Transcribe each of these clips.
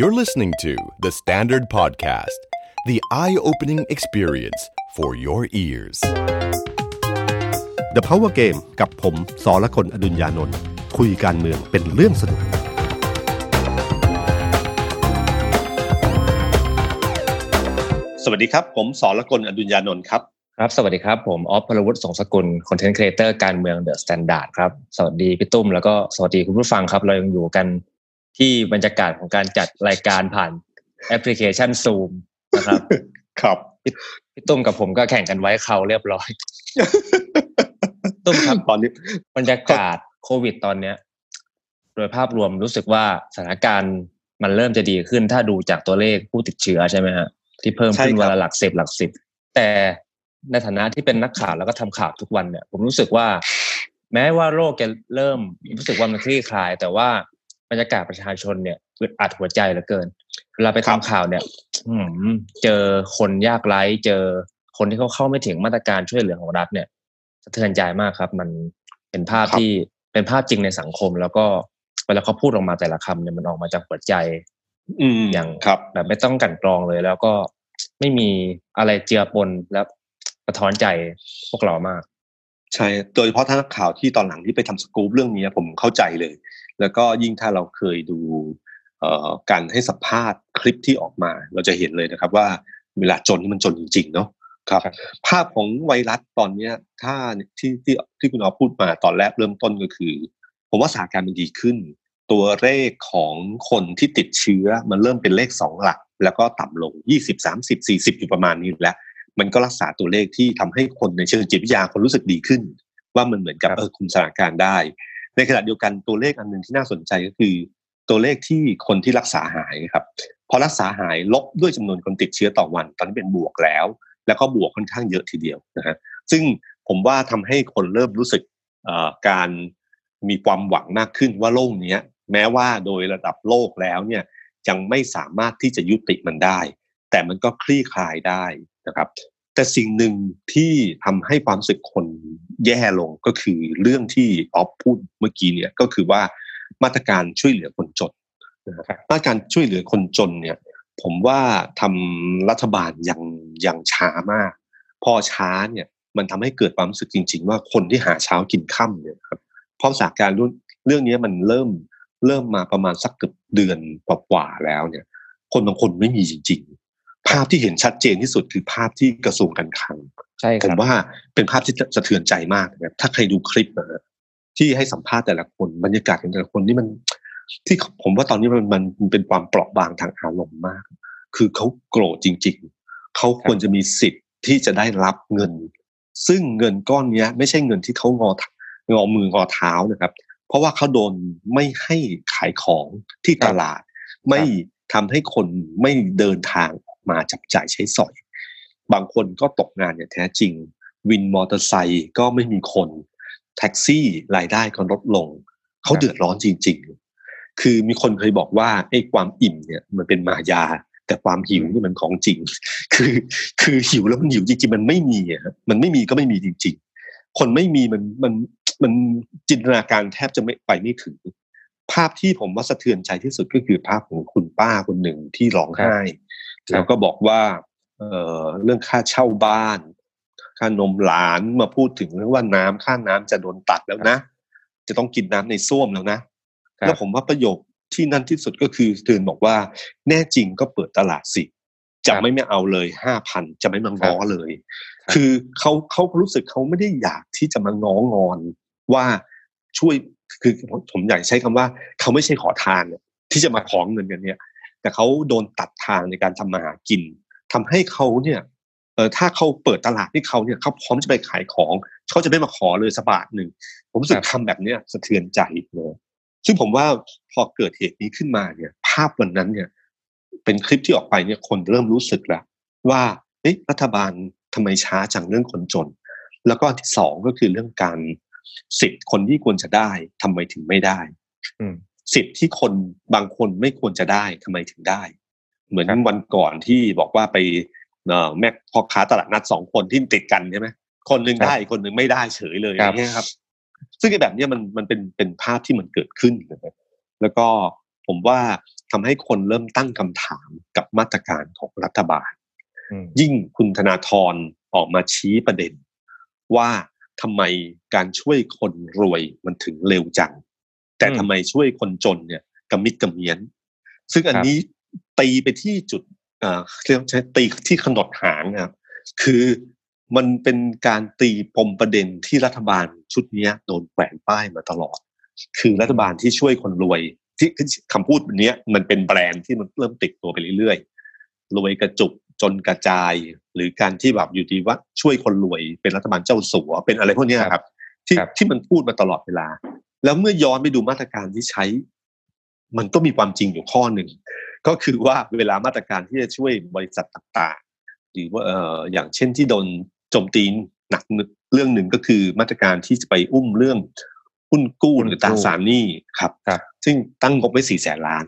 You're listening to The Standard Podcast, the eye-opening experience for your ears. The Power Game กับผมสรกลอดุลยานนท์คุยการเมืองเป็นเรื่องสนุกสวัสดีครับผมสรกลอดุลยานนท์ครับครับสวัสดีครับผมออฟพลวุฒิสงสกุลคอนเทนต์ครีเอเตอร์การเมือง The Standard ครับสวัสดีพี่ตุ้มแล้วก็สวัสดีคุณผู้ฟังครับเรายังอยู่กันที่บรรยากาศของการจัดรายการผ่านแอปพลิเคชัน Zoom นะครับครับพี่ตุ้มกับผมก็แข่งกันไว้เขาเรียบร้อยตุ้มครับตอนนี้บรรยากาศโควิดตอนเนี้ยโดยภาพรวมรู้สึกว่าสถานการณ์มันเริ่มจะดีขึ้นถ้าดูจากตัวเลขผู้ติดเชื้อใช่มั้ยฮะที่เพิ่มขึ้นวันละหลัก10แต่ในฐานะที่เป็นนักข่าวแล้วก็ทำข่าวทุกวันเนี่ยผมรู้สึกว่าแม้ว่าโรคจะเริ่มรู้สึกว่ามันคลี่คลายแต่ว่าบรรยากาศประชาชนเนี่ยอึดอัดหัวใจเหลือเกินเวลาไปทำข่าวเนี่ยเจอคนยากไร้เจอคนที่เขาเข้าไม่ถึงมาตรการช่วยเหลือของรัฐเนี่ยสะเทือนใจมากครับมันเป็นภาพที่เป็นภาพจริงในสังคมแล้วก็เวลาเขาพูดออกมาแต่ละคำเนี่ยมันออกมาจากหัวใจอย่างแบบไม่ต้องกลั่นกรองเลยแล้วก็ไม่มีอะไรเจือปนและสะท้อนใจพวกเรามากใช่โดยเฉพาะถ้านักข่าวที่ตอนหลังที่ไปทำสกู๊ปเรื่องนี้ผมเข้าใจเลยแล้วก็ยิ่งถ้าเราเคยดูการให้สัมภาษณ์คลิปที่ออกมาเราจะเห็นเลยนะครับว่าเวลาจนนี่มันจนจริงๆเนาะครับภาพของไวรัสตอนนี้ถ้าที่คุณอ๋อพูดมาตอนแรกเริ่มต้นก็คือผมว่าสถานการณ์มันดีขึ้นตัวเลขของคนที่ติดเชื้อมันเริ่มเป็นเลข2หลักแล้วก็ต่ำลง20 30 40อยู่ประมาณนี้แล้วมันก็รักษาตัวเลขที่ทำให้คนในเชิงจิตวิทยาคนรู้สึกดีขึ้นว่ามันเหมือนกับคุมสถานการณ์ได้ในขณะเดียวกันตัวเลขอันนึงที่น่าสนใจก็คือตัวเลขที่คนที่รักษาหายนะครับพอรักษาหายลบด้วยจำนวนคนติดเชื้อต่อวันตอนนี้เป็นบวกแล้วแล้วก็บวกค่อนข้างเยอะทีเดียวนะฮะซึ่งผมว่าทำให้คนเริ่มรู้สึกการมีความหวังมากขึ้นว่าโรคนี้แม้ว่าโดยระดับโลกแล้วเนี่ยยังไม่สามารถที่จะยุติมันได้แต่มันก็คลี่คลายได้นะครับแต่สิ่งหนึ่งที่ทำให้ความรู้สึกคนแย่ลงก็คือเรื่องที่อ๊อฟพูดเมื่อกี้เนี่ยก็คือว่ามาตรการช่วยเหลือคนจนนะครับมาตรการช่วยเหลือคนจนเนี่ยผมว่าทำรัฐบาลยังช้ามากพอช้าเนี่ยมันทำให้เกิดความรู้สึกจริงๆว่าคนที่หาเช้ากินค่ำเนี่ยครับเพราะสถานการณ์เรื่องนี้มันเริ่มมาประมาณสักเกือบเดือนกว่าๆแล้วเนี่ยคนบางคนไม่มีจริงๆภาพที่เห็นชัดเจนที่สุดคือภาพที่กระทรวงการคลังผมว่าเป็นภาพที่สะเทือนใจมากนะครับถ้าใครดูคลิปนะที่ให้สัมภาษณ์แต่ละคนบรรยากาศของแต่ละคนนี่มันที่ผมว่าตอนนี้มันเป็นความเปราะบางทางอารมณ์มากคือเขาโกรธจริงๆเขาควรจะมีสิทธิ์ที่จะได้รับเงินซึ่งเงินก้อนนี้ไม่ใช่เงินที่เขางอมืองอเท้านะครับเพราะว่าเขาโดนไม่ให้ขายของที่ตลาดไม่ทำให้คนไม่เดินทางมาจับจ่ายใช้สอยบางคนก็ตกงานอย่างแท้จริงวินมอเตอร์ไซค์ก็ไม่มีคนแท็กซี่รายได้ก็ลดลงเขาเดือดร้อนจริงๆคือมีคนเคยบอกว่าไอ้ความอิ่มเนี่ยมันเป็นมายาแต่ความหิวนี่มันของจริงคือหิวแล้วมันหิวจริงๆมันไม่มีอ่ะมันไม่มีก็ไม่มีจริงๆคนไม่มีมันจินตนาการแทบจะไม่ไปไม่ถึงภาพที่ผมว่าสะเทือนใจที่สุดก็คือภาพของคุณป้าคนหนึ่งที่ร้องไห้แล้วก็บอกว่าเรื่องค่าเช่าบ้านค่านมหลานมาพูดถึงเรื่องว่าน้ำค่าน้ำจะโดนตัดแล้วนะจะต้องกินน้ำในส้วมแล้วนะแล้วผมว่าประโยคที่นั่นที่สุดก็คือเธอบอกว่าแน่จริงก็เปิดตลาดสิจะไม่เอาเลย 5,000 จะไม่มาง้อเลยคือเขารู้สึกเขาไม่ได้อยากที่จะมาง้องอนว่าช่วยคือผมอยากใช้คำว่าเขาไม่ใช่ขอทานที่จะมาขอเงินกันเนี่ยแต่เขาโดนตัดทางในการทำมาหากินทำให้เขาเนี่ยถ้าเขาเปิดตลาดที่เขาเนี่ยเขาพร้อมจะไปขายของเขาจะไม่มาขอเลยสักบาทหนึ่งผมรู้สึกทำแบบนี้สะเทือนใจเลยซึ่งผมว่าพอเกิดเหตุนี้ขึ้นมาเนี่ยภาพวันนั้นเนี่ยเป็นคลิปที่ออกไปเนี่ยคนเริ่มรู้สึกแล้วว่ารัฐบาลทำไมช้าจังเรื่องคนจนแล้วก็ที่สองก็คือเรื่องการสิทธิ์คนที่ควรจะได้ทำไมถึงไม่ได้สิทธิ์ที่คนบางคนไม่ควรจะได้ทำไมถึงได้เหมือนวันก่อนที่บอกว่าไปแม่พ่อค้าตลาดนัดสองคนที่ติดกันใช่ไหมคนนึงได้คนนึงไม่ได้เฉยเลยอย่างเงี้ยครับซึ่งแบบนี้มันเป็นภาพที่มันเกิดขึ้นแล้วก็ ผมว่าทำให้คนเริ่มตั้งคำถามกับมาตรการของรัฐบาลยิ่งคุณธนาธรออกมาชี้ประเด็นว่าทำไมการช่วยคนรวยมันถึงเร็วจังแต่ทำไมช่วยคนจนเนี่ยกระมิดกระเมี้ยนซึ่งอันนี้ตีไปที่จุดเรียกใช้ตีที่ขนดหางครับคือมันเป็นการตีปมประเด็นที่รัฐบาลชุดนี้โดนแขวนป้ายมาตลอดคือรัฐบาลที่ช่วยคนรวยที่คำพูดนี้มันเป็นแบรนด์ที่มันเริ่มติดตัวไปเรื่อยๆรวยกระจุกจนกระจายหรือการที่แบบอยู่ดีว่าช่วยคนรวยเป็นรัฐบาลเจ้าสัวเป็นอะไรพวกนี้ครับที่มันพูดมาตลอดเวลาแล้วเมื่อย้อนไปดูมาตรการที่ใช้มันก็มีความจริงอยู่ข้อหนึ่งก็คือว่าเวลามาตรการที่จะช่วยบริษัทต่างๆหรือว่าอย่างเช่นที่โดนโจมตีหนักเรื่องหนึ่งก็คือมาตรการที่จะไปอุ้มเรื่องหุ้นกู้หรือตราสารหนี้ครับซึ่งตั้งงบไว้400,000 ล้าน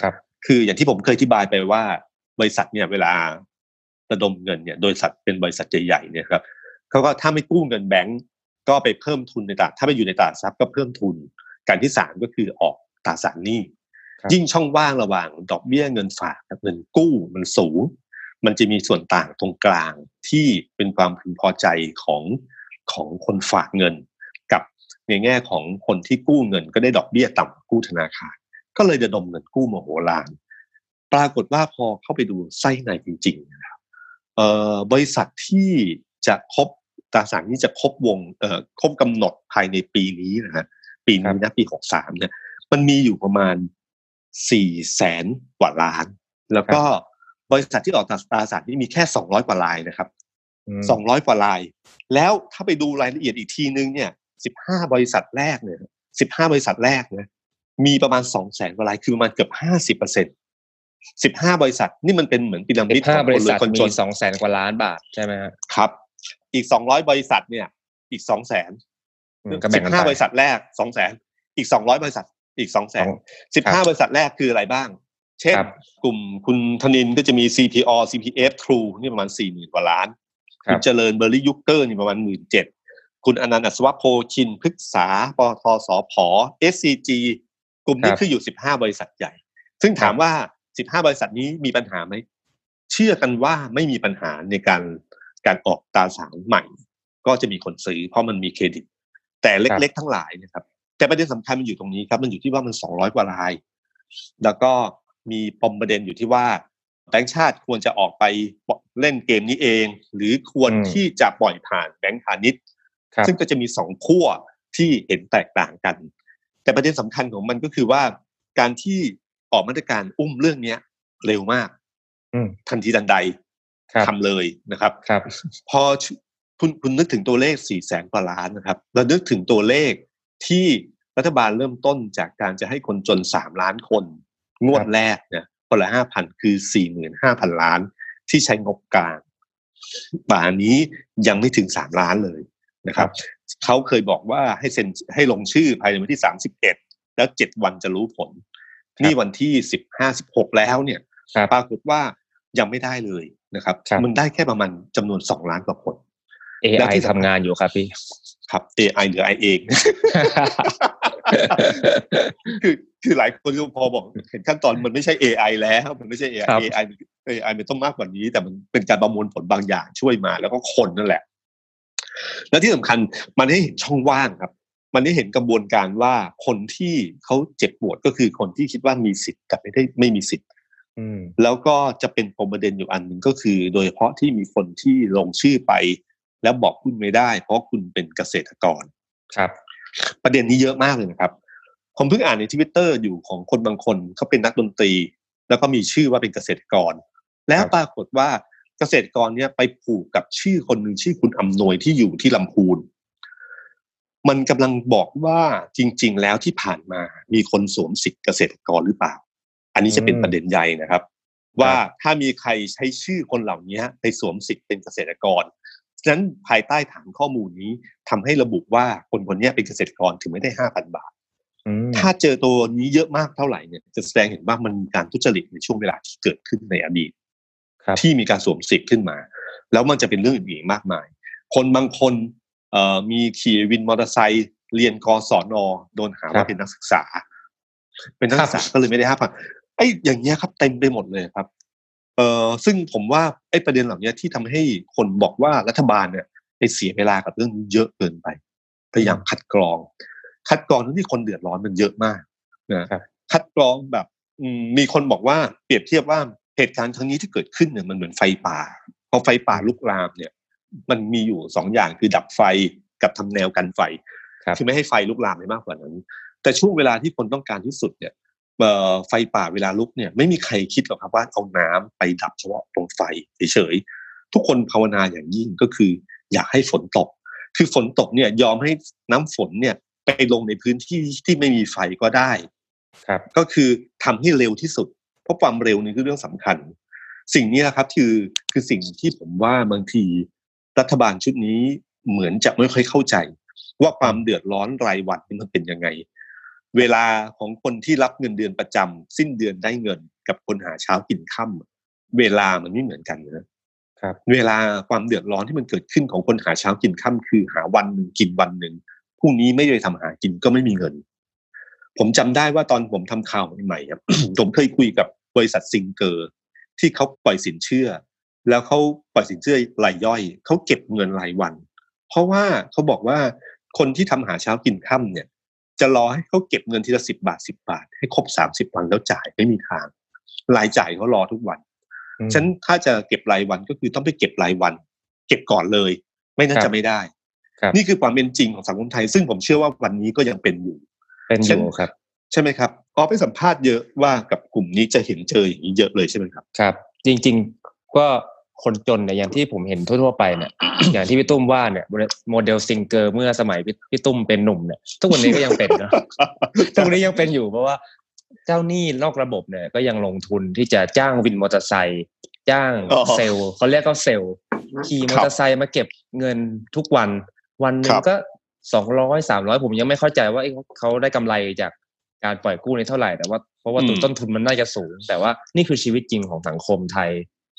ครับคืออย่างที่ผมเคยอธิบายไปว่าบริษัทเนี่ยเวลาระดมเงินเนี่ยโดยสัตว์เป็นบริษัทใหญ่ๆเนี่ยครับเขาก็ถ้าไม่กู้เงินแบงก์ก็ไปเพิ่มทุนในตลาดถ้าไปอยู่ในตลาดทรัพย์ก็เพิ่มทุนการที่3ก็คือออกตราสารหนี้ยิ่งช่องว่างระหว่างดอกเบี้ยเงินฝากกับเงินกู้มันสูงมันจะมีส่วนต่างตรงกลางที่เป็นความพึงพอใจของคนฝากเงินกับในแง่ของคนที่กู้เงินก็ได้ดอกเบี้ยต่ำกู้ธนาคารก็เลยจะดมเงินกู้มโหฬารปรากฏว่าพอเข้าไปดูไส้ในจริงๆนะครับบริษัทที่จะครบตราสารนี้จะครบวงครบกำหนดภายในปีนี้นะฮะปีนี้นะปี63เนี่ยมันมีอยู่ประมาณ400,000 กว่าล้านแล้วก็บริษัทที่ออกตราสารนี้มีแค่200 กว่ารายนะครับ200 กว่ารายแล้วถ้าไปดูรายละเอียดอีกทีนึงเนี่ย15บริษัทแรกมีประมาณ 200,000 กว่ารายคือประมาณเกือบ 50% 15บริษัทนี่มันเป็นเหมือนพีระมิดของคนรวยคนจน 200,000 กว่าล้านบาทใช่มั้ยฮะครับอีก200บริษัทเนี่ยอีก 200,000 ก็แบ่งกัน15บริษัทแรก 200,000 อีก200บริษัทอีก 200,000 15บริษัทแรกคืออะไรบ้างเช่นกลุ่มคุณธนินก็จะมี CPO CPF True นี่ประมาณ 40,000 กว่าล้านคุณเจริญเบอร์รี่ยุคเกอร์นี่ประมาณ 17,000คุณอนันต์อัศวโพชินพฤกษาปทสผ SCG กลุ่มนี้คืออยู่15บริษัทใหญ่ซึ่งถามว่า15บริษัทนี้มีปัญหาไหมเชื่อกันว่าไม่มีปัญหาในการออกตราสารใหม่ก็จะมีคนซื้อเพราะมันมีเครดิตแต่เล็กๆทั้งหลายนะครับแต่ประเด็นสำคัญมันอยู่ตรงนี้ครับมันอยู่ที่ว่ามัน200กว่ารายแล้วก็มีปมประเด็นอยู่ที่ว่าแบงก์ชาติควรจะออกไปเล่นเกมนี้เองหรือควรที่จะปล่อยผ่านแบงก์พาณิชย์ซึ่งก็จะมี2ขั้วที่เห็นแตกต่างกันแต่ประเด็นสำคัญของมันก็คือว่าการที่ออกมาตรการอุ้มเรื่องนี้เร็วมากทันทีทันใดทำเลยนะครับพอคุณนึกถึงตัวเลข400,000 กว่าล้านนะครับแล้วนึกถึงตัวเลขที่รัฐบาลเริ่มต้นจากการจะให้คนจน3 ล้านคนงวดแรกเนี่ยคนละ 5,000 คือ 45,000 ล้านที่ใช้งบกลางป่านนี้ยังไม่ถึง3ล้านเลยนะครับเขาเคยบอกว่าให้เซ็นให้ลงชื่อภายในวันที่31แล้ว7วันจะรู้ผลนี่วันที่15-16แล้วเนี่ยปรากฏว่ายังไม่ได้เลยนะครับมันได้แค่ประมาณจำนวน2 ล้านกว่าคน AI ทำงานอยู่ครับพี่ครับ AI หรือ AI เอง คือหลายคนก็พอบอกเห็นขั้นตอนมันไม่ใช่ AI แล้วมันไม่ใช่ AI มันต้องมากกว่านี้แต่มันเป็นการประมวลผลบางอย่างช่วยมาแล้วก็คนนั่นแหละและที่สำคัญมันให้เห็นช่องว่างครับมันให้เห็นกระบวนการว่าคนที่เขาเจ็บปวดก็คือคนที่คิดว่ามีสิทธิ์กับไม่มีสิทธิ์แล้วก็จะเป็นประเด็นอยู่อันนึงก็คือโดยเฉพาะที่มีคนที่ลงชื่อไปแล้วบอกคุณไม่ได้เพราะคุณเป็นเกษตรกรครับประเด็นนี้เยอะมากเลยนะครับผมเพิ่งอ่านใน Twitter อยู่ของคนบางคนเขาเป็นนักดนตรีแล้วก็มีชื่อว่าเป็นเกษตรกรแล้วปรากฏว่าเกษตรกรเนี่ยไปผูกกับชื่อคนหนึ่งชื่อคุณอำนวยที่อยู่ที่ลำพูนมันกำลังบอกว่าจริงๆแล้วที่ผ่านมามีคนสวมสิทธิเกษตรกรหรือเปล่าอันนี้จะเป็นประเด็นใหญ่นะครับว่าถ้ามีใครใช้ชื่อคนเหล่านี้ไปสวมสิทธิเป็นเกษตรกรฉะนั้นภายใต้ฐานข้อมูลนี้ทำให้ระบุว่าคนนี้เป็นเกษตรกรถึงไม่ได้ 5,000 บาทถ้าเจอตัวนี้เยอะมากเท่าไหร่เนี่ยจะแสดงเห็นว่ามันมีการทุจริตในช่วงเวลาที่เกิดขึ้นในอดีตที่มีการสวมสิทธิ์ขึ้นมาแล้วมันจะเป็นเรื่องอื่นๆมากมายคนบางคนมีขี่วินมอเตอร์ไซค์เรียนกศน.โดนหาว่าเป็นนักศึกษา เป็นนักศึกษาก็เลยไม่ได้ 5,000 บาทไอ้อย่างเงี้ยครับเต็มไปหมดเลยครับซึ่งผมว่าไอ้ประเด็นเหล่านี้ที่ทำให้คนบอกว่ารัฐบาลเนี่ยไปเสียเวลากับเรื่องเยอะเกินไปพยายามคัดกรองทั้งที่คนเดือดร้อนมันเยอะมากนะครับคัดกรองแบบมีคนบอกว่าเปรียบเทียบว่าเหตุการณ์ครั้งนี้ที่เกิดขึ้นเนี่ยมันเหมือนไฟป่าพอไฟป่าลุกลามเนี่ยมันมีอยู่2อย่างคือดับไฟกับทำแนวกันไฟคือไม่ให้ไฟลุกลามไปมากกว่านั้นแต่ช่วงเวลาที่คนต้องการที่สุดเนี่ยไฟป่าเวลาลุกเนี่ยไม่มีใครคิดหรอกครับว่าเอาน้ำไปดับเฉพาะตรงไฟเฉยๆทุกคนภาวนาอย่างยิ่งก็คืออยากให้ฝนตกคือฝนตกเนี่ยยอมให้น้ำฝนเนี่ยไปลงในพื้นที่ที่ไม่มีไฟก็ได้ครับก็คือทำให้เร็วที่สุดเพราะความเร็วนี่คือเรื่องสำคัญสิ่งนี้นะครับคือสิ่งที่ผมว่าบางทีรัฐบาลชุดนี้เหมือนจะไม่ค่อยเข้าใจว่าความเดือดร้อนรายวันมันเป็นยังไงเวลาของคนที่รับเงินเดือนประจำสิ้นเดือนได้เงินกับคนหาเช้ากินค่ำเวลามันไม่เหมือนกันนะครับเวลาความเดือดร้อนที่มันเกิดขึ้นของคนหาเช้ากินค่ำคือหาวันนึงกินวันนึงพรุ่งนี้ไม่ได้ทำหากินก็ไม่มีเงินผมจำได้ว่าตอนผมทำข่าวใหม่ๆครับ ผมเคยคุยกับบริษัทซิงเกอร์ที่เขาปล่อยสินเชื่อแล้วเขาปล่อยสินเชื่อรายย่อยเขาเก็บเงินรายวันเพราะว่าเขาบอกว่าคนที่ทำหาเช้ากินค่ำเนี่ยจะรอให้เขาเก็บเงินทีละ10 บาทให้ครบ30 วันแล้วจ่ายไม่มีทางรายจ่ายเขารอทุกวันฉะนั้นถ้าจะเก็บรายวันก็คือต้องไปเก็บรายวันเก็บก่อนเลยไม่น่าจะไม่ได้นี่คือความเป็นจริงของสังคมไทยซึ่งผมเชื่อว่าวันนี้ก็ยังเป็นอยู่ครับใช่ไหมครับออไปสัมภาษณ์เยอะว่ากับกลุ่มนี้จะเห็นเจออย่างนี้เยอะเลยใช่ไหมครับครับจริงๆก็คนจนเนี่ยอย่างที่ผมเห็นทั่วๆไปเนี่ย อย่างที่พี่ตุ้มว่าเนี่ยโมเดลซิงเกอร์เมื่อสมัยพี่ตุ้มเป็นหนุ่มเนี่ยทุกวันนี้ก็ยังเป็นนะ ทุกวันนี้ยังเป็นอยู่เพราะว่าเจ้าหนี้นอกระบบเนี่ยก็ยังลงทุนที่จะจ้างวินมอเตอร์ไซค์จ้างเซลล์เขาเรียกว่าเซลล์ขี่มอเตอร์ไซค์มาเก็บเงินทุกวันวันนึงก็200-300ผมยังไม่เข้าใจว่าเขาได้กำไรจากการปล่อยกู้นี้เท่าไหร่แต่ว่าเพราะว่าต้นทุนมันน่าจะสูงแต่ว่านี่คือชีวิตจริงของสังคมไทย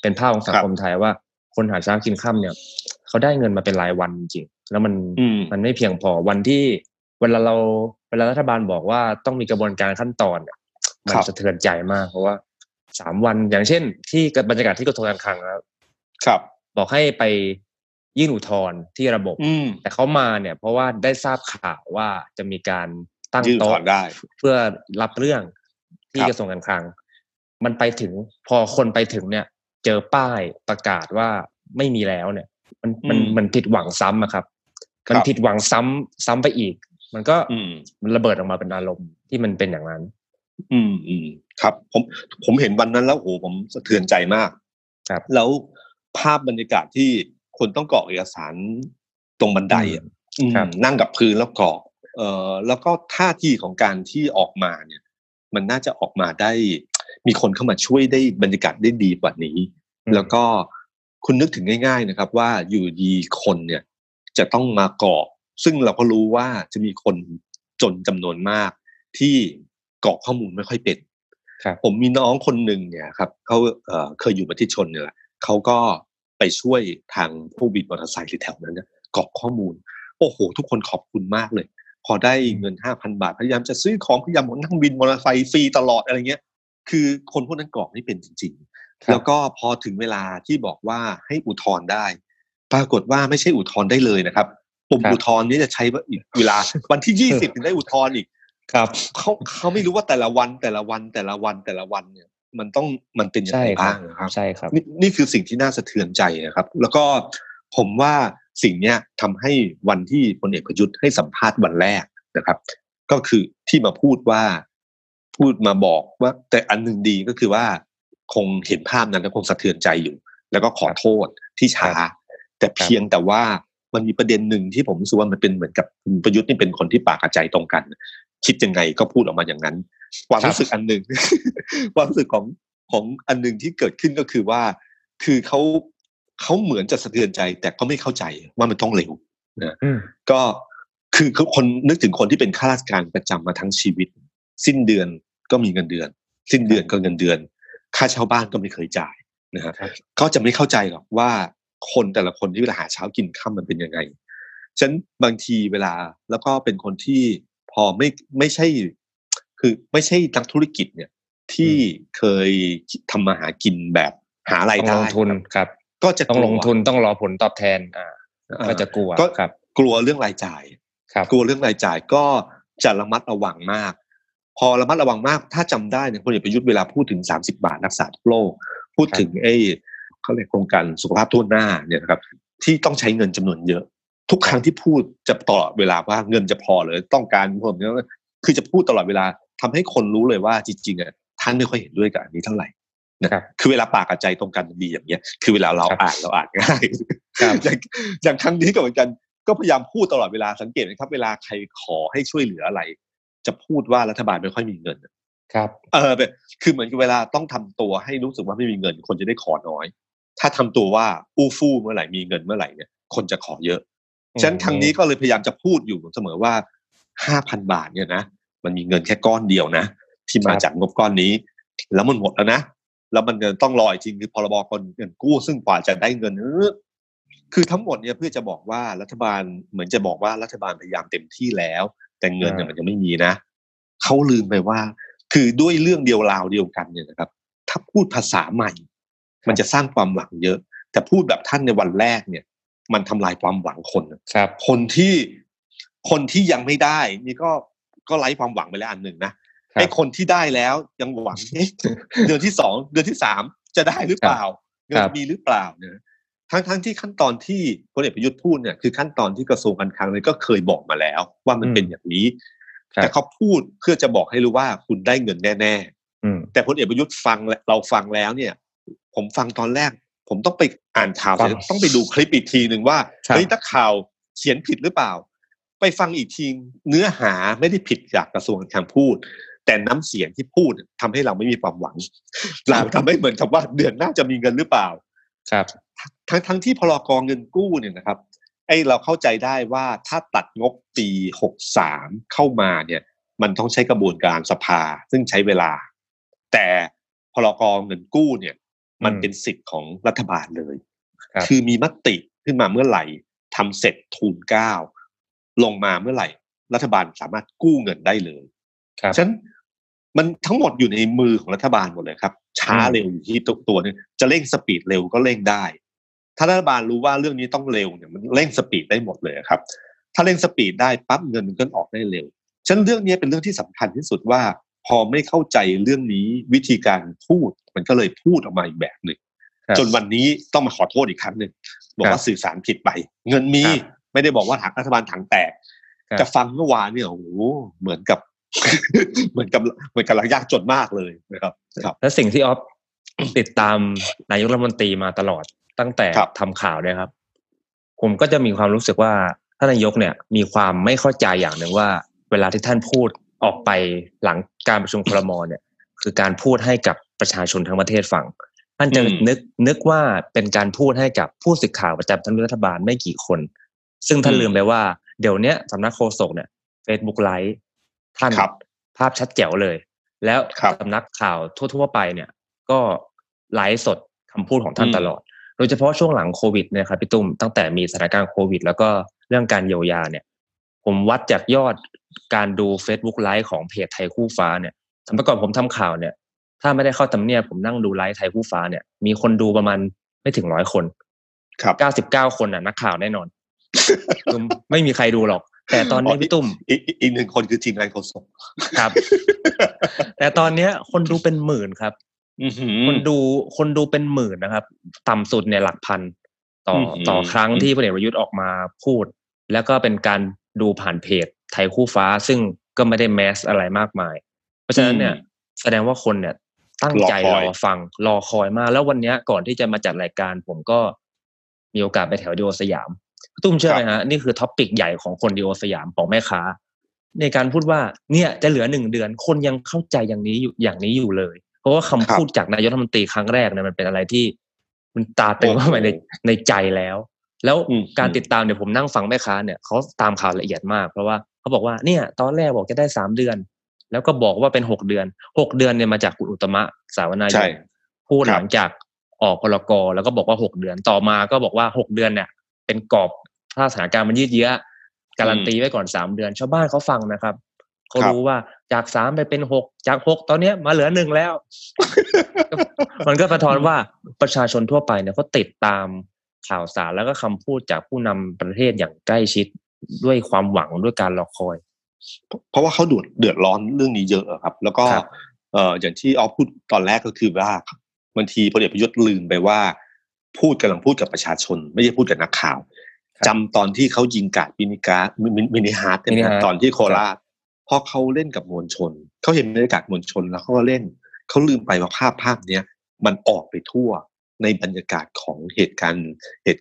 เป็นภาพของสังคมไทยว่าคนหาเช้ากินค่ำเนี่ยเขาได้เงินมาเป็นรายวันจริงแล้วมันไม่เพียงพอวันที่เวลารัฐบาลบอกว่าต้องมีกระบวนการขั้นตอนเนี่ยมันสะเทือนใจมากเพราะว่า3 วันอย่างเช่นที่บรรยากาศที่กระทรวงการคลังครับบอกให้ไปยื่นอุทธรณ์ที่ระบบแต่เขามาเนี่ยเพราะว่าได้ทราบข่าวว่าจะมีการตั้งโต๊ะเพื่อรับเรื่องที่กระทรวงการคลังมันไปถึงพอคนไปถึงเนี่ยเจอป้ายประกาศว่าไม่มีแล้วเนี่ยมันผิดหวังซ้ำนะครับมันผิดหวังซ้ำไปอีกมันก็มันระเบิดออกมาเป็นอารมณ์ที่มันเป็นอย่างนั้นครับผมเห็นวันนั้นแล้วโอ้ผมสะเทือนใจมากครับแล้วภาพบรรยากาศที่คนต้องกรอกเอกสารตรงบันไดนั่งกับพื้นแล้วกรอกแล้วก็ท่าทีของการที่ออกมาเนี่ยมันน่าจะออกมาได้มีคนเข้ามาช่วยได้บรรยากาศได้ดีกว่านี้แล้วก็คุณนึกถึงง่ายๆนะครับว่าอยู่ดีคนเนี่ยจะต้องมากรอกซึ่งเราก็รู้ว่าจะมีคนจนจำนวนมากที่กรอกข้อมูลไม่ค่อยเป็นผมมีน้องคนหนึ่งเนี่ยครับเขาเคยอยู่ประเทศชนเนี่ยแหละเขาก็ไปช่วยทางผู้บินมอเตอร์ไซค์แถวนั้นเนี่ยกรอกข้อมูลโอ้โหทุกคนขอบคุณมากเลยพอได้เงิน 5,000 บาทพยายามจะซื้อของพยายามหมดทั้งบินมอเตอร์ไซค์ฟรีตลอดอะไรเงี้ยคือคนพวกนั้นกรอกไม่เป็นจริงๆแล้วก็พอถึงเวลาที่บอกว่าให้อุทธรณ์ได้ปรากฏว่าไม่ใช่อุทธรณ์ได้เลยนะครับปุ่มอุทธรณ์นี้จะใช้เวลาวันที่20ถึงได้อุทธรณ์อีกครับเขาไม่รู้ว่าแต่ละวันเนี่ยมันเป็นยังไงบ้างนะครับใช่ครับนี่คือสิ่งที่น่าสะเทือนใจนะครับแล้วก็ผมว่าสิ่งเนี้ยทำให้วันที่พลเอกประยุทธ์ให้สัมภาษณ์วันแรกนะครับก็คือที่มาพูดมาบอกว่าแต่อันหนึ่งดีก็คือว่าคงเห็นภาพนั้นแล้วคงสะเทือนใจอยู่แล้วก็ขอโทษที่ช้าแต่เพียงแต่ว่ามันมีประเด็นหนึ่งที่ผมรู้สึกว่ามันเป็นเหมือนกับประยุทธ์นี่เป็นคนที่ปากกับใจตรงกันคิดยังไงก็พูดออกมาอย่างนั้นความรู้สึกอันหนึ่งความรู้สึกของอันหนึ่งที่เกิดขึ้นก็คือว่าคือเขาเหมือนจะสะเทือนใจแต่ก็ไม่เข้าใจว่ามันต้องเร็วนะก็คือคนนึกถึงคนที่เป็นข้าราชการประจำมาทั้งชีวิตสิ้นเดือนก็มีเงินเดือนสิ้นเดือนก็เงินเดือนค่าเช่าบ้านก็ไม่เคยจ่ายนะฮะเขาจะไม่เข้าใจหรอกว่าคนแต่ละคนที่เวลาหาเช้ากินค่ำมันเป็นยังไงฉะนั้นบางทีเวลาแล้วก็เป็นคนที่พอไม่ใช่ คือไม่ใช่นักธุรกิจเนี่ยที่เคยทำมาหากินแบบหารายได้ลงทุนครับก็จะต้องลงทุนต้องรอผลตอบแทนก็จะกลัวครับกลัวเรื่องรายจ่ายกลัวเรื่องรายจ่ายก็จะระมัดระวังมากพอระมัดระวังมากถ้าจำได้เนี่ยพลเอกประยุทธ์เวลาพูดถึง30บาทรักษาโรคพูดถึงเขาเรียกโครงการสุขภาพทั่วหน้าเนี่ยนะครับที่ต้องใช้เงินจำนวนเยอะทุกครั้งที่พูดจะตลอดเวลาว่าเงินจะพอหรือต้องการเพิ่มเนี่ยคือจะพูดตลอดเวลาทำให้คนรู้เลยว่าจริงๆอ่ะท่านไม่ค่อยเห็นด้วยกับอันนี้เท่าไหร่นะครับคือเวลาปากกับใจตรงกันดีอย่างเงี้ยคือเวลาเราอ่านง่ายอย่างครั้งนี้ก็เหมือนกันก็พยายามพูดตลอดเวลาสังเกตนะครับเวลาใครขอให้ช่วยเหลืออะไรจะพูดว่ารัฐบาลไม่ค่อยมีเงินครับคือเหมือนกับเวลาต้องทำตัวให้รู้สึกว่าไม่มีเงินคนจะได้ขอน้อยถ้าทำตัวว่าอู้ฟู่เมื่อไหร่มีเงินเมื่อไหร่เนี่ยคนจะขอเยอะฉะนั้นครั้งนี้ก็เลยพยายามจะพูดอยู่เสมอว่า 5,000 บาทเนี่ยนะมันมีเงินแค่ก้อนเดียวนะที่มาจากงบก้อนนี้แล้วมันหมดแล้วนะแล้วมันต้องรออีกทีคือพรบเงินกู้ซึ่งกว่าจะได้เงินคือทั้งหมดเนี่ยเพื่อจะบอกว่ารัฐบาลเหมือนจะบอกว่ารัฐบาลพยายามเต็มที่แล้วแต่เงินเนี่ยมันยังไม่มีนะเขาลืมไปว่าคือด้วยเรื่องเดียวราวเดียวกันเนี่ยนะครับถ้าพูดภาษาใหม่มันจะสร้างความหวังเยอะแต่พูดแบบท่านในวันแรกเนี่ยมันทำลายความหวังคนครับคนที่ยังไม่ได้นี่ก็ไร้ความหวังไปแล้วอันหนึ่งนะไอ้คนที่ได้แล้วยังหวังเดือนที่สองเดือนที่สามจะได้หรือเปล่าเงินมีหรือเปล่าเนี่ยทั้งที่ขั้นตอนที่พลเอกประยุทธ์พูดเนี่ยคือขั้นตอนที่กระทรวงการคลังเลยก็เคยบอกมาแล้วว่ามันเป็นอย่างนี้แต่เขาพูดเพื่อจะบอกให้รู้ว่าคุณได้เงินแน่ๆแต่พลเอกประยุทธ์ฟังเราฟังแล้วเนี่ยผมฟังตอนแรกผมต้องไปอ่านข่าวต้องไปดูคลิปอีกทีนึงว่าเฮ้ยนักข่าวเขียนผิดหรือเปล่าไปฟังอีกทีเนื้อหาไม่ได้ผิดจากกระทรวงการคลังพูดแต่น้ำเสียงที่พูดทำให้เราไม่มีความหวังเราทำให้เหมือนกับว่าเดือนหน้าจะมีเงินหรือเปล่าครับทั้งที่พรก.เงินกู้เนี่ยนะครับไอเราเข้าใจได้ว่าถ้าตัดงบปี63เข้ามาเนี่ยมันต้องใช้กระบวนการสภาซึ่งใช้เวลาแต่พรก.เงินกู้เนี่ยมันเป็นสิทธิ์ของรัฐบาลเลยคือมีมติขึ้นมาเมื่อไหร่ทำเสร็จทูล9ลงมาเมื่อไหร่รัฐบาลสามารถกู้เงินได้เลยฉะนั้นมันทั้งหมดอยู่ในมือของรัฐบาลหมดเลยครับช้าเร็วอยู่ที่ตัวนึงจะเร่งสปีดเร็วก็เร่งได้ถ้ารัฐบาลรู้ว่าเรื่องนี้ต้องเร็วเนี่ยมันเร่งสปีดได้หมดเลยครับถ้าเร่งสปีดได้ปั๊บเงินมันก็ออกได้เร็วฉะนั้นเรื่องนี้เป็นเรื่องที่สำคัญที่สุดว่าพอไม่เข้าใจเรื่องนี้วิธีการพูดมันก็เลยพูดออกมาอีกแบบหนึ่งจนวันนี้ต้องมาขอโทษอีกครั้งหนึ่งบอกว่าสื่อสารผิดไปเงินมีไม่ได้บอกว่ารัฐบาลถังแตกจะฟังเมื่อวานเนี่ยโอ้โหเหมือนกับยากจนมากเลยนะครับและสิ่งที่ออฟติดตามนายกรัฐมนตรีมาตลอดตั้งแต่ทำข่าวเนี่ยครับผมก็จะมีความรู้สึกว่าท่านนายกเนี่ยมีความไม่เข้าใจอย่างหนึ่งว่าเวลาที่ท่านพูดออกไปหลังการประชุมครม.เนี่ยคือการพูดให้กับประชาชนทั้งประเทศฟังท่านจะนึกว่าเป็นการพูดให้กับผู้สื่อข่าวประจำทางรัฐบาลไม่กี่คนซึ่งท่านลืมไปว่าเดี๋ยวนี้สำนักโฆษกเนี่ย Facebook Live ท่านภาพชัดแจ๋วเลยแล้วสำนักข่าวทั่วๆไปเนี่ยก็ไลฟ์สดคำพูดของท่านตลอดโดยเฉพาะช่วงหลังโควิดเนี่ยครับพี่ตุ้มตั้งแต่มีสถานการณ์โควิดแล้วก็เรื่องการเยียวยาเนี่ยผมวัดจากยอดการดู Facebook Live ของเพจไทยคู่ฟ้าเนี่ยสมัยก่อนผมทำข่าวเนี่ยถ้าไม่ได้เข้าทำเนียบผมนั่งดูไลฟ์ไทยคู่ฟ้าเนี่ยมีคนดูประมาณไม่ถึง100คนครับ99คนน่ะนักข่าวแน่นอน ไม่มีใครดูหรอกแต่ตอนนี้พี่ตุ้มอีก1คนคือทีมงานเขาส่งครับ แต่ตอนเนี้ยคนดูเป็นหมื่นครับคนดูเป็นหมื่นนะครับต่ำสุดเนี่ยหลักพันต่อครั้งที่พลเอกประยุทธ์ออกมาพูดแล้วก็เป็นการดูผ่านเพจไทยคู่ฟ้าซึ่งก็ไม่ได้แมสอะไรมากมายเพราะฉะนั้นเนี่ยแสดงว่าคนเนี่ยตั้งใจรอฟังรอคอยมากแล้ววันนี้ก่อนที่จะมาจัดรายการผมก็มีโอกาสไปแถวดิโอสยามตุ้มเชื่อไหมฮะนี่คือท็อปปิกใหญ่ของคนดิโอสยามของแม่ค้าในการพูดว่าเนี่ยจะเหลือ1เดือนคนยังเข้าใจอย่างนี้อยู่เลยเพราะว่าคำพูดจากนายกรัฐมนตรีครั้งแรกเนี่ยมันเป็นอะไรที่มันตาตึงเข้าไปในใจแล้วการติดตามเนี่ยผมนั่งฟังแม่ค้าเนี่ยเขาตามข่าวละเอียดมากเพราะว่าเขาบอกว่าเนี่ยตอนแรกบอกจะได้3เดือนแล้วก็บอกว่าเป็น6เดือน6เดือนเนี่ยมาจากคุณอุตมะสาวนายนพูดหลังจากออกพรก.แล้วก็บอกว่า6เดือนต่อมาก็บอกว่า6เดือนเนี่ยเป็นกรอบถ้าสถานการณ์มันยืดเยื้อการันตีไว้ก่อน3เดือนชาวบ้านเขาฟังนะครับเขารู้ว่า จาก3ไปเป็น6จาก6ตอนนี้มาเหลือ1แล้ว มันก็สะท้อนว่าประชาชนทั่วไปเนี่ยเขาติดตามข่าวสารแล้วก็คำพูดจากผู้นำประเทศอย่างใกล้ชิดด้วยความหวังด้วยการรอคอยเพราะว่าเขาเดือดร้อนเรื่องนี้เยอะครับแล้วก็อย่างที่ออฟพูดตอนแรกก็คือว่าบางทีพลเอกประยุทธ์ลืมไปว่าพูดกำลังพูดกับประชาชนไม่ได้พูดกับนักข่าวจำตอนที่เขายิงกาดมินิฮาร์ทตอนที่โคราชพอเขาเล่นกับมวลชนเขาเห็นบรรยากาศมวลชนแล้วเขาก็เล่นเขาลืมไปว่าภาพนี้มันออกไปทั่วในบรรยากาศของเหตุก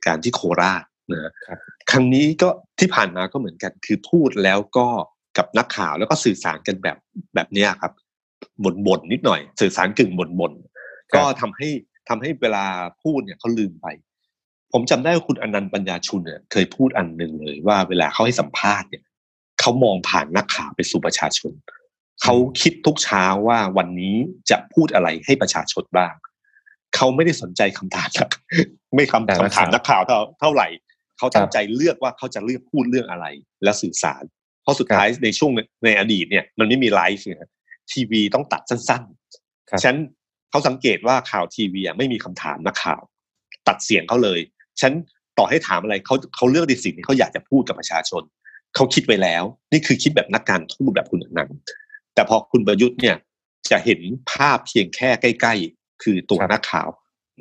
ารณ์ที่โคราชนะครั้งนี้ก็ที่ผ่านมาก็เหมือนกันคือพูดแล้วก็กับนักข่าวแล้วก็สื่อสารกันแบบนี้ครับบ่นนิดหน่อยสื่อสารกึ่งบ่นก็ทำให้เวลาพูดเนี่ยเขาลืมไปผมจำได้ว่าคุณอนันต์ปัญญาชุนเนี่ยเคยพูดอันหนึ่งเลยว่าเวลาเขาให้สัมภาษณ์เนี่ยเขามองผ่านนักข่าวไปสู่ประชาชนเขาคิดทุกเช้าว่าวันนี้จะพูดอะไรให้ประชาชนบ้างเขาไม่ได้สนใจคำถามไม่คำถามนักข่าวเท่าไหร่เขาตั้งใจเลือกว่าเขาจะเลือกพูดเรื่องอะไรและสื่อสารเพราะสุดท้ายในช่วงในอดีตเนี่ยมันไม่มีไลฟ์นะทีวีต้องตัดสั้นๆฉันเขาสังเกตว่าข่าวทีวีไม่มีคำถามนักข่าวตัดเสียงเขาเลยฉันต่อให้ถามอะไรเขาเลือกในสิ่งที่เขาอยากจะพูดกับประชาชนเขาคิดไว้แล้วนี่คือคิดแบบนักการทูตแบบคุณอนันต์แต่พอคุณประยุทธ์เนี่ยจะเห็นภาพเพียงแค่ใกล้ๆคือตัวนักข่าว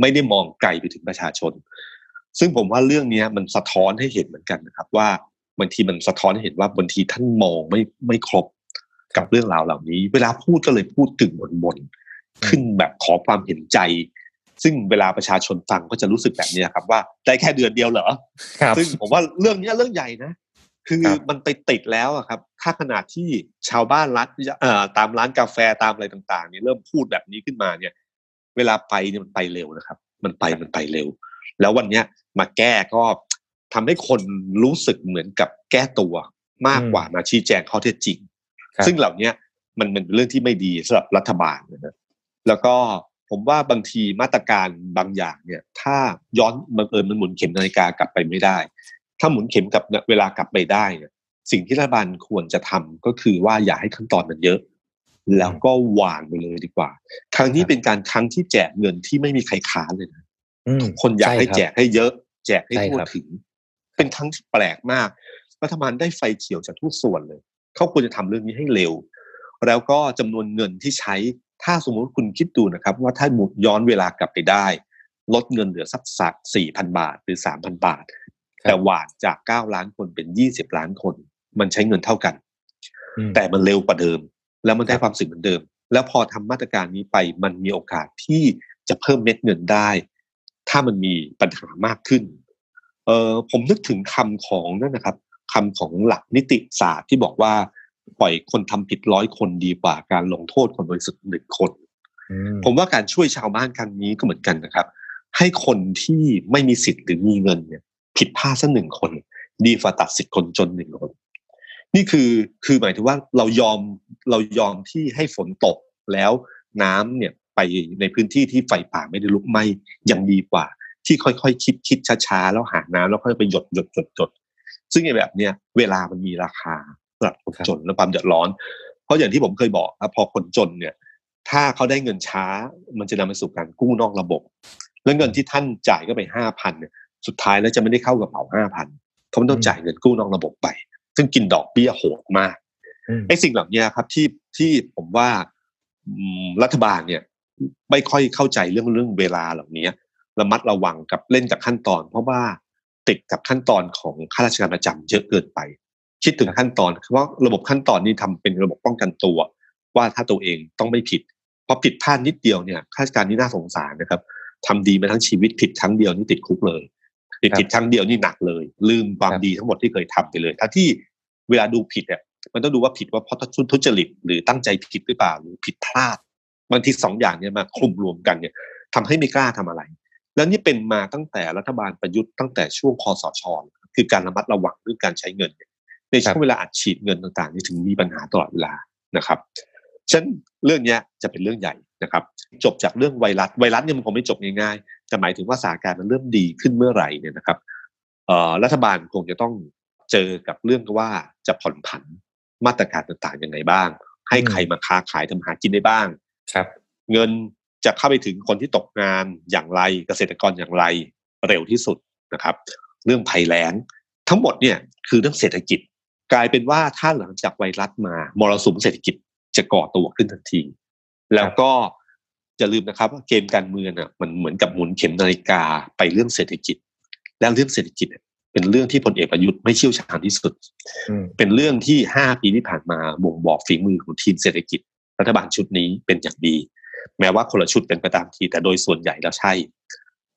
ไม่ได้มองไกลไปถึงประชาชนซึ่งผมว่าเรื่องนี้มันสะท้อนให้เห็นเหมือนกันนะครับว่าบางทีมันสะท้อนให้เห็นว่าบางทีท่านมองไม่ครบกับเรื่องราวเหล่านี้เวลาพูดก็เลยพูดกึ่งบ่นๆขึ้นแบบขอความเห็นใจซึ่งเวลาประชาชนฟังก็จะรู้สึกแบบนี้ครับว่าได้แค่เดือนเดียวเหรอซึ่งผมว่าเรื่องนี้เรื่องใหญ่นะคือมันไปติดแล้วครับถ้าขนาดที่ชาวบ้านรัฐตามร้านกาแฟตามอะไรต่างๆเนี่ยเริ่มพูดแบบนี้ขึ้นมาเนี่ยเวลาไปเนี่ยมันไปเร็วนะครับมันไปเร็วแล้ววันนี้มาแก้ก็ทำให้คนรู้สึกเหมือนกับแก้ตัวมากกว่ามาชี้แจงข้อเท็จจริงซึ่งเหล่านี้มันเป็นเรื่องที่ไม่ดีสำหรับรัฐบาลนะแล้วก็ผมว่าบางทีมาตรการบางอย่างเนี่ยถ้าย้อนบังเอิญมันหมุนเข็มนาฬิกากลับไปไม่ได้ถ้าหมุนเข็มกับเวลากลับไปได้สิ่งที่รัฐบาลควรจะทำก็คือว่าอย่าให้ขั้นตอนมันเยอะแล้วก็วางไปเลยดีกว่าครั้งนี้เป็นการครั้งที่แจกเงินที่ไม่มีใครค้านเลยนะทุกคนอยากให้แจกให้เยอะแจกให้ทั่วถึงเป็นครั้งแปลกมากรัฐบาลได้ไฟเขียวจากทุกส่วนเลยเขาควรจะทำเรื่องนี้ให้เร็วแล้วก็จำนวนเงินที่ใช้ถ้าสมมติคุณคิดดูนะครับว่าถ้าหมุนย้อนเวลากลับไปได้ลดเงินเหลือสัก 4,000 บาทหรือ 3,000 บาทแต่หวานจาก9ล้านคนเป็น20ล้านคนมันใช้เงินเท่ากันแต่มันเร็วกว่าเดิมแล้วมันได้ความสุขเหมือนเดิมแล้วพอทำมาตรการนี้ไปมันมีโอกาสที่จะเพิ่มเม็ดเงินได้ถ้ามันมีปัญหามากขึ้นผมนึกถึงคำของนั่นนะครับคำของหลักนิติศาสตร์ที่บอกว่าปล่อยคนทำผิด100คนดีกว่าการลงโทษคนบริสุทธิ์1คนผมว่าการช่วยชาวบ้านครั้งนี้ก็เหมือนกันนะครับให้คนที่ไม่มีสิทธิ์หรือมีเงินเนี่ยผิดพลาดสักหนึ่งคนดีกว่าตัดสิทธิ์คนจนหนึ่งคนนี่คือหมายถึงว่าเรายอมที่ให้ฝนตกแล้วน้ำเนี่ยไปในพื้นที่ที่ไฟป่าไม่ได้ลุกไหม้ยังดีกว่าที่ค่อยๆคิดช้าๆแล้วหาน้ำแล้วค่อยไปหยดซึ่งในแบบเนี้ยเวลามันมีราคาสำหรับคนจนและความเดือดร้อนเพราะอย่างที่ผมเคยบอกนะพอคนจนเนี่ยถ้าเขาได้เงินช้ามันจะนำไปสู่การกู้นอกระบบและเงินที่ท่านจ่ายก็ไป 5,000 เนี่ยสุดท้ายแล้วจะไม่ได้เข้ากระเป๋า 5,000 เขาต้องจ่ายเงินกู้นอกระบบไปซึ่งกินดอกเบี้ยโหดมากไอ้สิ่งเหล่านี้ครับที่ผมว่ารัฐบาลเนี่ยไม่ค่อยเข้าใจเรื่องเวลาเหล่านี้ระมัดระวังกับเล่นกับขั้นตอนเพราะว่าติดกับขั้นตอนของข้าราชการประจำเยอะเกินไปคิดถึงขั้นตอนคือว่าระบบขั้นตอนนี้ทำเป็นระบบป้องกันตัวว่าถ้าตัวเองต้องไม่ผิดเพราะผิดพลาดนิดเดียวเนี่ยข้าราชการนี่น่าสงสารนะครับทำดีมาทั้งชีวิตผิดครั้งเดียวนี่ติดคุกเลยผิดครั้งเดียวนี่หนักเลยลืมความดีทั้งหมดที่เคยทำไปเลยถ้าที่เวลาดูผิดเนี่ยมันต้องดูว่าผิดว่าเพราะทุจริตหรือตั้งใจผิดหรือเปล่าหรือผิดพลาดบางที2อย่างเนี่ยมาคลุมรวมกันเนี่ยทำให้ไม่กล้าทำอะไรแล้วนี่เป็นมาตั้งแต่รัฐบาลประยุทธ์ตั้งแต่ช่วงคสช.คือการระมัดระวังเรื่องการใช้เงินในช่วงเวลาอัดฉีดเงินต่างๆนี่ถึงมีปัญหาตลอดเวลานะครับฉะนั้นเรื่องนี้จะเป็นเรื่องใหญ่นะครับจบจากเรื่องไวรัสเนี่ยมันคงไม่จบง่ายๆแต่หมายถึงว่าสถานการณ์มันเริ่มดีขึ้นเมื่อไหร่เนี่ยนะครับรัฐบาลคงจะต้องเจอกับเรื่องว่าจะผ่อนผันมาตรการต่างๆยังไงบ้าง ให้ใครมาค้าขายทำหากินได้บ้างครับเงินจะเข้าไปถึงคนที่ตกงานอย่างไรเกษตรกรอย่างไรเร็วที่สุดนะครับเรื่องภัยแล้งทั้งหมดเนี่ยคือเรื่องเศรษฐกิจกลายเป็นว่าถ้าหลังจากไวรัสมามรสุมเศรษฐกิจจะก่อตัวขึ้นทันทีแล้วก็อย่าลืมนะครับว่าเกมการเมืองอ่ะมันเหมือนกับหมุนเข็มนาฬิกาไปเรื่องเศรษฐกิจและเรื่องเศรษฐกิจเป็นเรื่องที่พลเอกประยุทธ์ไม่เชี่ยวชาญที่สุดเป็นเรื่องที่5ปีที่ผ่านมาบ่งบอกฝีมือของทีมเศรษฐกิจรัฐบาลชุดนี้เป็นอย่างดีแม้ว่าคนละชุดเป็นไปตามทีแต่โดยส่วนใหญ่แล้วใช่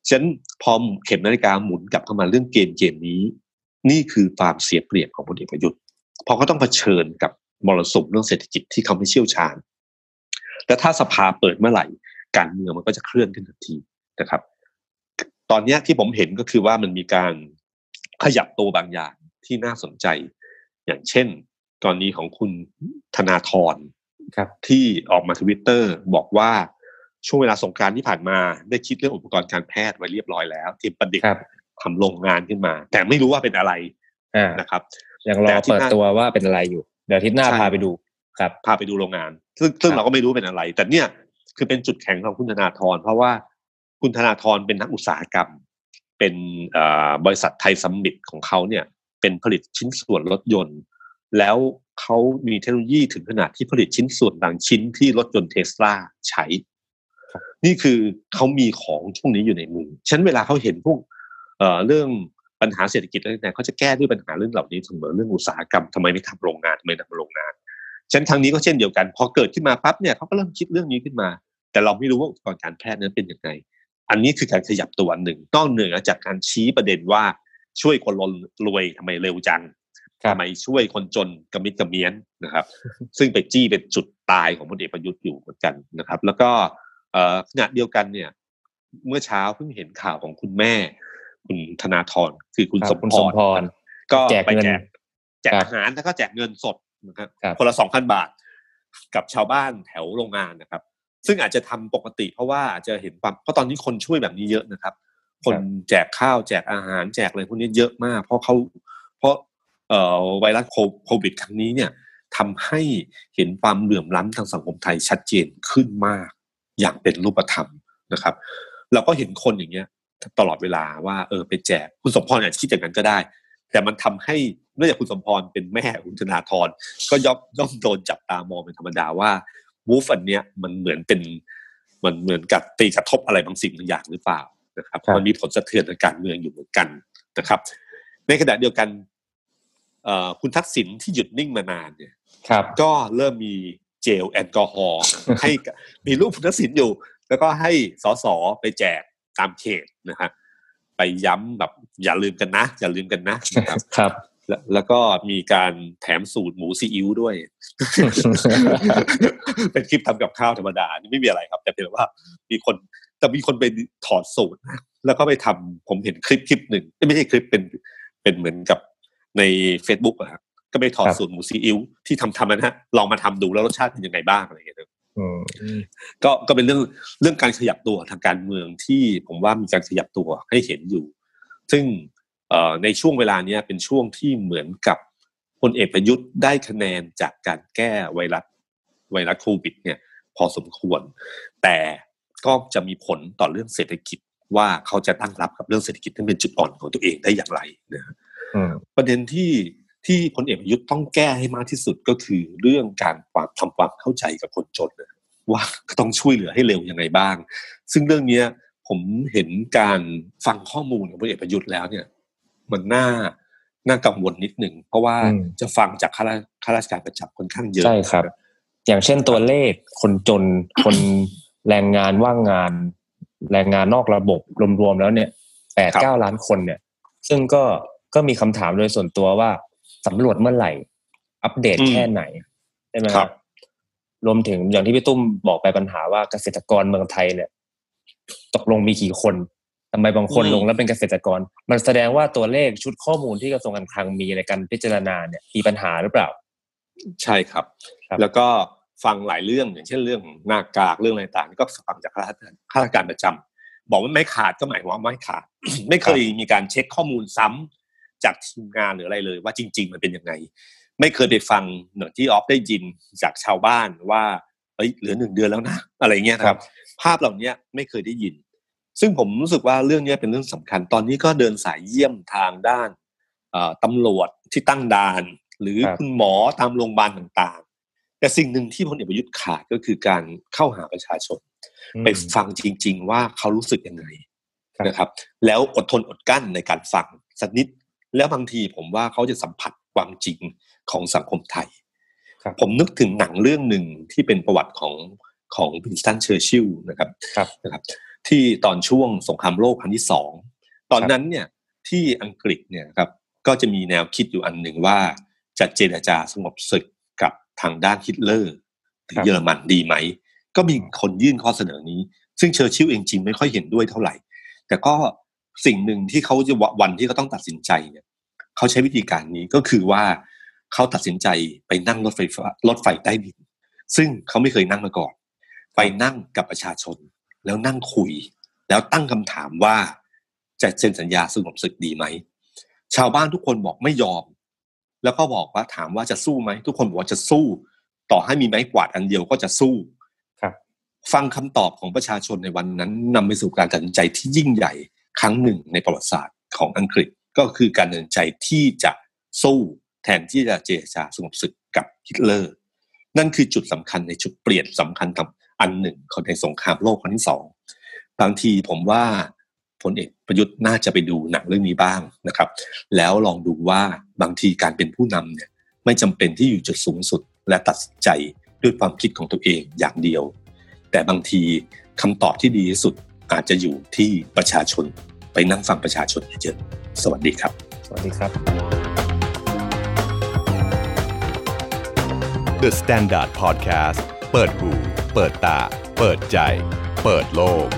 ฉะนั้นพอเข็มนาฬิกาหมุนกลับเข้ามาเรื่องเกมนี้นี่คือความเสียเปรียบของพลเอกประยุทธ์เพราะเขาต้องเผชิญกับมรสุมเรื่องเศรษฐกิจที่เขาไม่เชี่ยวชาญและถ้าสภาเปิดเมื่อไหร่การเมืองมันก็จะเคลื่อนขึ้นทันทีนะครับตอนนี้ที่ผมเห็นก็คือว่ามันมีการขยับตัวบางอย่างที่น่าสนใจอย่างเช่นกรณีของคุณธนาธรครับที่ออกมา Twitter บอกว่าช่วงเวลาสงกรานต์ที่ผ่านมาได้คิดเรื่องอุปกรณ์การแพทย์ไว้เรียบร้อยแล้วทีมประดิษฐ์ทำโรงงานขึ้นมาแต่ไม่รู้ว่าเป็นอะไรนะครับยังรอเปิดตัวว่าเป็นอะไรอยู่เดี๋ยวอาทิตย์หน้าพาไปดูครับพาไปดูโรงงานซึ่งเราก็ไม่รู้เป็นอะไรแต่เนี่ยคือเป็นจุดแข็งของคุณธนาธรเพราะว่าคุณธนาธรเป็นนักอุตสาหกรรมเป็นบริษัทไทยซัมมิตของเขาเนี่ยเป็นผลิตชิ้นส่วนรถยนต์แล้วเขามีเทคโนโลยีถึงขนาดที่ผลิตชิ้นส่วนบางชิ้นที่รถยนต์ Tesla ใช้นี่คือเขามีของช่วงนี้อยู่ในมือฉะนั้นเวลาเขาเห็นพวกเรื่องปัญหาเศรษฐกิจอะไรเนี่ยเขาจะแก้ด้วยปัญหาเรื่องเหล่านี้เสมอเรื่องอุตสาหกรรมทำไมไม่ทำโรงงานทำไมทำโรงงานฉะนั้นครั้งนี้ก็เช่นเดียวกันพอเกิดขึ้นมาปั๊บเนี่ยเขาก็เริ่มคิดเรื่องนี้ขึ้นมาแต่เราไม่รู้ว่าอุปกรณ์การแพทย์นั้นเป็นยังไงอันนี้คือการขยับตัวหนึ่งต้องเหนือจากการชี้ประเด็นว่าช่วยคนรวยทำไมเร็วจังทำไมช่วยคนจนกระมิดกระเมี้ยนนะครับซึ่งไปจี้เป็นจุดตายของพลเอกประยุทธ์อยู่เหมือนกันนะครับแล้วก็ขณะเดียวกันเนี่ยเมื่อเช้าเพิ่งเห็นข่าวของคุณแม่คุณธนาธรคือคุณสมพรก็ไปแจกอาหารแล้วก็แจกเงินสดนะครับคนละ 2,000 บาทกับชาวบ้านแถวโรงงานนะครับซึ่งอาจจะทำปกติเพราะว่าอาจจะเห็นความเพราะตอนนี้คนช่วยแบบนี้เยอะนะครับคนแจกข้าวแจกอาหารแจกอะไรพวกนี้เยอะมากเพราะไวรัสโควิดครั้งนี้เนี่ยทำให้เห็นความเหลื่อมล้ำทางสังคมไทยชัดเจนขึ้นมากอย่างเป็นรูปธรรมนะครับเราก็เห็นคนอย่างเงี้ยตลอดเวลาว่าไปแจกคุณสมพรอาจจะคิดอย่างนั้นก็ได้แต่มันทำให้เนื่องจากคุณสมพรเป็นแม่คุณธนาธรก็ย่อมโดนจับตามองเป็นธรรมดาว่ามูฟอันเนี้ยมันเหมือนกับตีกระทบอะไรบางสิ่งบางอย่างหรือเปล่านะครับมันมีผลสะเทือนทางการเมืองอยู่เหมือนกันนะครับในขณะเดียวกันคุณทักษิณที่หยุดนิ่งมานานเนี่ยก็เริ่มมีเจลแอลกอฮอล์ให้มีรูปคุณทักษิณอยู่แล้วก็ให้สสไปแจกตามเขตนะฮะไปย้ำแบบอย่าลืมกันนะครับแล้วก็มีการแถมสูตรหมูซีอิ๊วด้วย เป็นคลิปทำกับข้าวธรรมดาไม่มีอะไรครับแต่เพียงว่ามีคนไปถอดสูตรแล้วก็ไปทำผมเห็นคลิปหนึ่งไม่ใช่คลิปเป็นเหมือนกับใน Facebook อะครับก็ไปถอดสูตรหมูซีอิ๊วที่ทำนะฮะลองมาทำดูแล้วรสชาติเป็นยังไงบ้างอะไรอย่างเงี้ยก็เป็นเรื่องการขยับตัวทางการเมืองที่ผมว่ามีการขยับตัวให้เห็นอยู่ซึ่งในช่วงเวลานี้เป็นช่วงที่เหมือนกับพลเอกประยุทธ์ได้คะแนนจากการแก้ไวรัสโควิดเนี่ยพอสมควรแต่ก็จะมีผลต่อเรื่องเศรษฐกิจว่าเขาจะตั้งรับกับเรื่องเศรษฐกิจที่เป็นจุดอ่อนของตัวเองได้อย่างไรนะประเด็นที่พลเอกประยุทธ์ต้องแก้ให้มากที่สุดก็คือเรื่องการทำความเข้าใจกับคนจนว่าต้องช่วยเหลือให้เร็วยังไงบ้างซึ่งเรื่องนี้ผมเห็นการฟังข้อมูลของพลเอกประยุทธ์แล้วเนี่ยมันน่ากังวลนิดหนึ่งเพราะว่าจะฟังจากข้าราชการประจำค่อนข้างเยอะใช่ครับอย่างเช่นตัวเลขคนจนคนแรงงานว่างงานแรงงานนอกระบบรวมๆแล้วเนี่ย 8-9 ล้านคนเนี่ยซึ่งก็มีคำถามโดยส่วนตัวว่าสำรวจเมื่อไหร่อัปเดตแค่ไหนใช่ไหมครับรวมถึงอย่างที่พี่ตุ้มบอกไปปัญหาว่าเกษตรกรเมืองไทยเนี่ยตกลงมีกี่คนทำไมบางคนลงแล้วเป็นเกษตรกรมันแสดงว่าตัวเลขชุดข้อมูลที่กระทรวงการคลังมีในการพิจารณาเนี่ยมีปัญหาหรือเปล่าใช่ครับแล้วก็ฟังหลายเรื่องอย่างเช่นเรื่องหน้ากากเรื่องอะไรต่างๆก็ฟังจากข้าราชการประจำบอกว่าไม่ขาดก็หมายความว่าไม่ขาด ไม่เคยมีการเช็คข้อมูลซ้ำจากทีมงานหรืออะไรเลยว่าจริงๆมันเป็นยังไง ไม่เคยไปฟังเหมือนที่ออฟได้ยินจากชาวบ้านว่าเฮ้ยเหลือ1เดือนแล้วนะอะไรเงี้ยนะครับภาพเหล่านี้ไม่เคยได้ยินซึ่งผมรู้สึกว่าเรื่องนี้เป็นเรื่องสำคัญตอนนี้ก็เดินสายเยี่ยมทางด้านตำรวจที่ตั้งด่านหรือคุณหมอตามโรงพยาบาลต่างๆแต่สิ่งหนึ่งที่พลเอกประยุทธ์ขาดก็คือการเข้าหาประชาชนไปฟังจริงๆว่าเขารู้สึกยังไงนะครับแล้วอดทนอดกั้นในการฟังสักนิดแล้วบางทีผมว่าเขาจะสัมผัสความจริงของสังคมไทยผมนึกถึงหนังเรื่องหนึ่งที่เป็นประวัติของวินสตันเชอร์ชิลนะครับนะครับที่ตอนช่วงสงครามโลกครั้งที่2ตอนนั้นเนี่ยที่อังกฤษเนี่ยครับก็จะมีแนวคิดอยู่อันหนึ่งว่าจะเจรจาสงบศึกกับทางด้านฮิตเลอร์หรือเยอรมันดีไหมก็มีคนยื่นข้อเสนอนี้ซึ่งเชอร์ชิลเองจริงไม่ค่อยเห็นด้วยเท่าไหร่แต่ก็สิ่งหนึ่งที่เขาจะวันที่เขาต้องตัดสินใจเนี่ยเขาใช้วิธีการนี้ก็คือว่าเขาตัดสินใจไปนั่งรถไฟใต้ดินซึ่งเขาไม่เคยนั่งมาก่อนไปนั่งกับประชาชนแล้วนั่งคุยแล้วตั้งคำถามว่าจะเซ็นสัญญาสงบศึกดีไหมชาวบ้านทุกคนบอกไม่ยอมแล้วก็บอกว่าถามว่าจะสู้ไหมทุกคนบอกว่าจะสู้ต่อให้มีไม้กวาดอันเดียวก็จะสู้ฟังคำตอบของประชาชนในวันนั้นนำไปสู่การตัดสินใจที่ยิ่งใหญ่ครั้งหนึ่งในประวัติศาสตร์ของอังกฤษก็คือการตัดสินใจที่จะสู้แทนที่จะเจรจาสงบศึกกับฮิตเลอร์นั่นคือจุดสำคัญในจุดเปลี่ยนสำคัญอันหนึ่งของในสงครามโลกครั้งที่สองบางทีผมว่าพลเอกประยุทธ์น่าจะไปดูหนังเรื่องนี้บ้างนะครับแล้วลองดูว่าบางทีการเป็นผู้นำเนี่ยไม่จำเป็นที่อยู่จุดสูงสุดและตัดสินใจด้วยความคิดของตัวเองอย่างเดียวแต่บางทีคำตอบที่ดีที่สุดอาจจะอยู่ที่ประชาชนไปนั่งฟังประชาชนเยอะๆสวัสดีครับสวัสดีครับ The Standard Podcast เปิดหูเปิดตาเปิดใจเปิดโลก